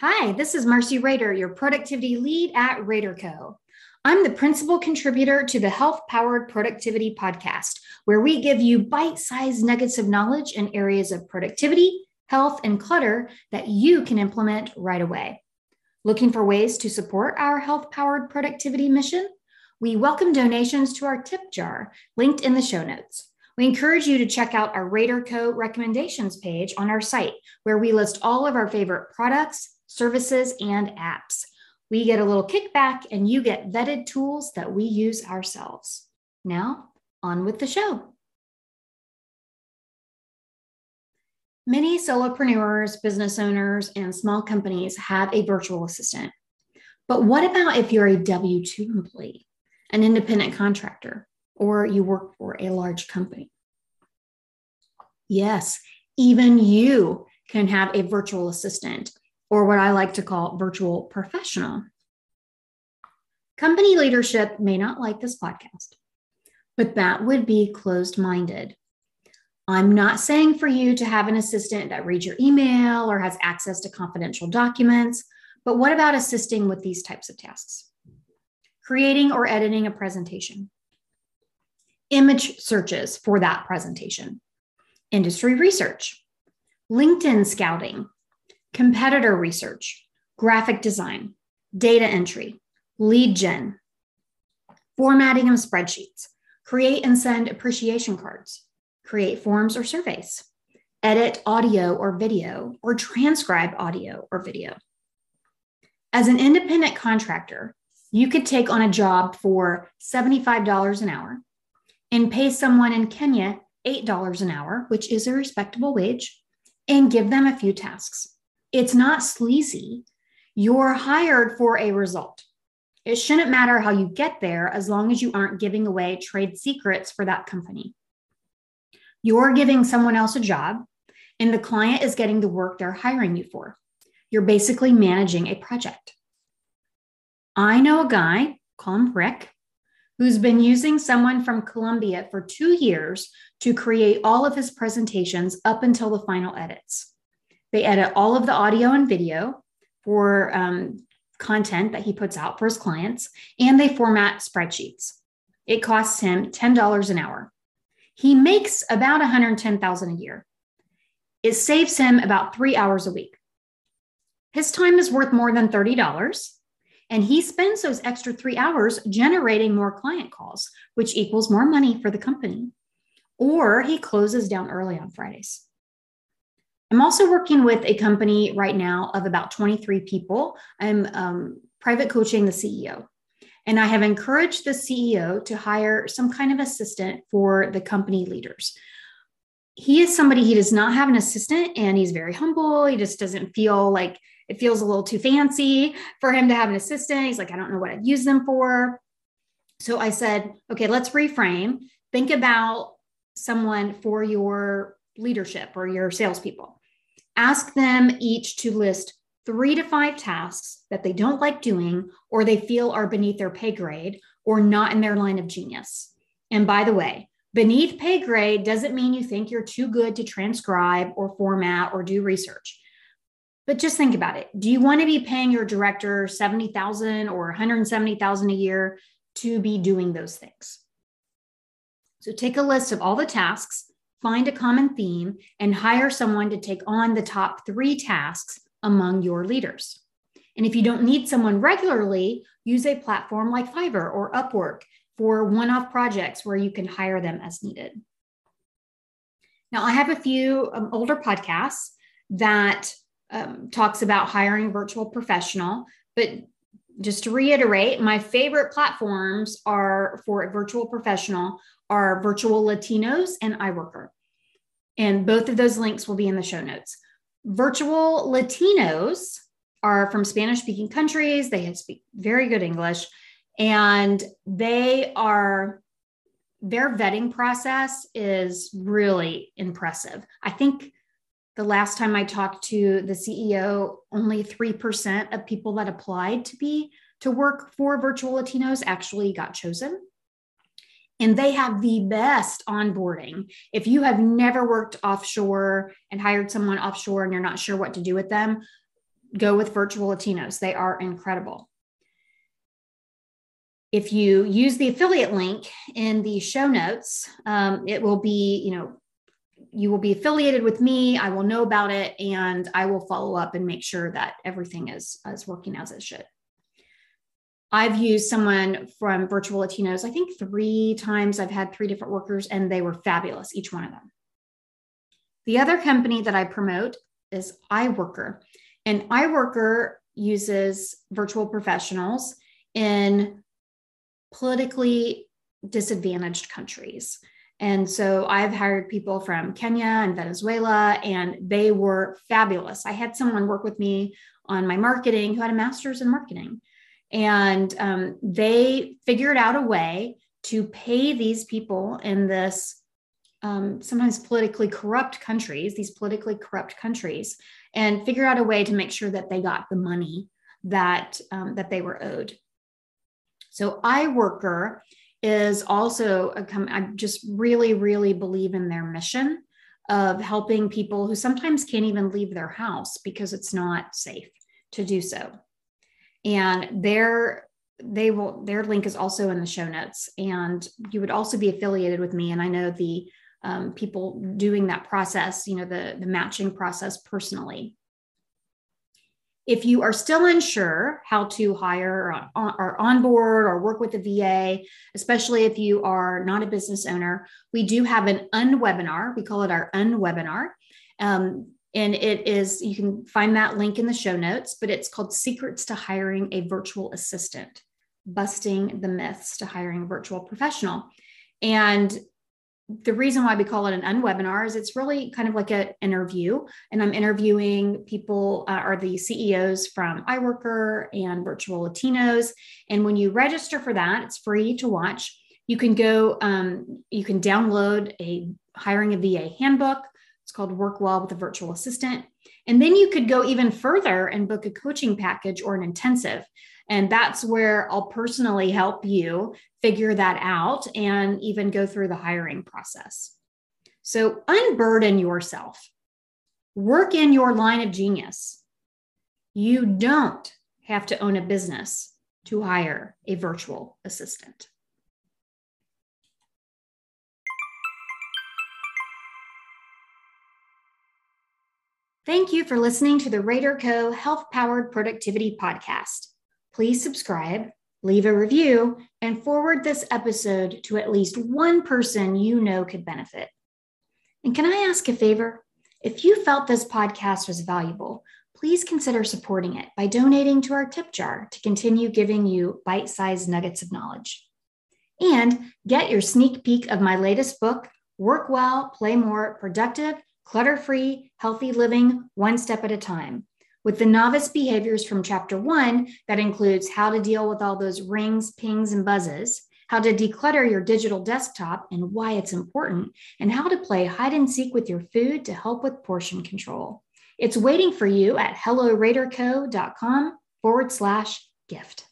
Hi, this is Marcy Rader, your productivity lead at Rader Co. I'm the principal contributor to the Health Powered Productivity Podcast, where we give you bite-sized nuggets of knowledge in areas of productivity, health, and clutter that you can implement right away. Looking for ways to support our Health Powered Productivity mission? We welcome donations to our tip jar, linked in the show notes. We encourage you to check out our Rader Co. recommendations page on our site, where we list all of our favorite products, services, and apps. We get a little kickback and you get vetted tools that we use ourselves. Now, on with the show. Many solopreneurs, business owners, and small companies have a virtual assistant. But what about if you're a W-2 employee, an independent contractor, or you work for a large company? Yes, even you can have a virtual assistant, or what I like to call virtual professional. Company leadership may not like this podcast, but that would be closed-minded. I'm not saying for you to have an assistant that reads your email or has access to confidential documents, but what about assisting with these types of tasks? Creating or editing a presentation, image searches for that presentation, industry research, LinkedIn scouting, competitor research, graphic design, data entry, lead gen, formatting of spreadsheets, create and send appreciation cards, create forms or surveys, edit audio or video, or transcribe audio or video. As an independent contractor, you could take on a job for $75 an hour and pay someone in Kenya $8 an hour, which is a respectable wage, and give them a few tasks. It's not sleazy. You're hired for a result. It shouldn't matter how you get there as long as you aren't giving away trade secrets for that company. You're giving someone else a job, and the client is getting the work they're hiring you for. You're basically managing a project. I know a guy, call him Rick, who's been using someone from Colombia for 2 years to create all of his presentations up until the final edits. They edit all of the audio and video for content that he puts out for his clients, and they format spreadsheets. It costs him $10 an hour. He makes about $110,000 a year. It saves him about 3 hours a week. His time is worth more than $30, and he spends those extra 3 hours generating more client calls, which equals more money for the company. Or he closes down early on Fridays. I'm also working with a company right now of about 23 people. I'm private coaching the CEO, and I have encouraged the CEO to hire some kind of assistant for the company leaders. He is somebody, he does not have an assistant, and he's very humble. He just doesn't feel like, it feels a little too fancy for him to have an assistant. He's like, I don't know what I'd use them for. So I said, okay, let's reframe. Think about someone for your leadership or your salespeople. Ask them each to list 3 to 5 tasks that they don't like doing or they feel are beneath their pay grade or not in their line of genius. And by the way, beneath pay grade doesn't mean you think you're too good to transcribe or format or do research. But just think about it. Do you want to be paying your director $70,000 or $170,000 a year to be doing those things? So take a list of all the tasks, find a common theme, and hire someone to take on the top 3 tasks among your leaders. And if you don't need someone regularly, use a platform like Fiverr or Upwork for one-off projects where you can hire them as needed. Now, I have a few older podcasts that talks about hiring virtual professional, but just to reiterate, my favorite platforms are for a virtual professional are Virtual Latinos and iWorker. And both of those links will be in the show notes. Virtual Latinos are from Spanish-speaking countries. They speak very good English, and their vetting process is really impressive. I think the last time I talked to the CEO, only 3% of people that applied to work for Virtual Latinos actually got chosen. And they have the best onboarding. If you have never worked offshore and hired someone offshore and you're not sure what to do with them, go with Virtual Latinos. They are incredible. If you use the affiliate link in the show notes, it will be, you will be affiliated with me. I will know about it, and I will follow up and make sure that everything is working as it should. I've used someone from Virtual Latinos, I think 3 times. I've had 3 different workers, and they were fabulous, each one of them. The other company that I promote is iWorker, and iWorker uses virtual professionals in politically disadvantaged countries. And so I've hired people from Kenya and Venezuela, and they were fabulous. I had someone work with me on my marketing who had a master's in marketing, and they figured out a way to pay these people in this sometimes politically corrupt countries, and figure out a way to make sure that they got the money that, that they were owed. So iWorker is also, I just really, really believe in their mission of helping people who sometimes can't even leave their house because it's not safe to do so. And their link is also in the show notes, and you would also be affiliated with me. And I know the people doing that process, the matching process personally. If you are still unsure how to hire or onboard or work with the VA, especially if you are not a business owner, we do have an unwebinar. We call it our unwebinar. And it is, you can find that link in the show notes, but it's called Secrets to Hiring a Virtual Assistant, Busting the Myths to Hiring a Virtual Professional. And the reason why we call it an unwebinar is it's really kind of like an interview, and I'm interviewing people or the CEOs from iWorker and Virtual Latinos. And when you register for that, it's free to watch. You can go, you can download a hiring a VA handbook. It's called Work Well with a Virtual Assistant. And then you could go even further and book a coaching package or an intensive. And that's where I'll personally help you figure that out and even go through the hiring process. So unburden yourself. Work in your line of genius. You don't have to own a business to hire a virtual assistant. Thank you for listening to the Rader Co. Health Powered Productivity Podcast. Please subscribe, leave a review, and forward this episode to at least one person you know could benefit. And can I ask a favor? If you felt this podcast was valuable, please consider supporting it by donating to our tip jar to continue giving you bite-sized nuggets of knowledge. And get your sneak peek of my latest book, Work Well, Play More Productive, Clutter-Free, Healthy Living, One Step at a Time, with the novice behaviors from chapter 1 that includes how to deal with all those rings, pings, and buzzes, how to declutter your digital desktop and why it's important, and how to play hide and seek with your food to help with portion control. It's waiting for you at helloraderco.com/gift.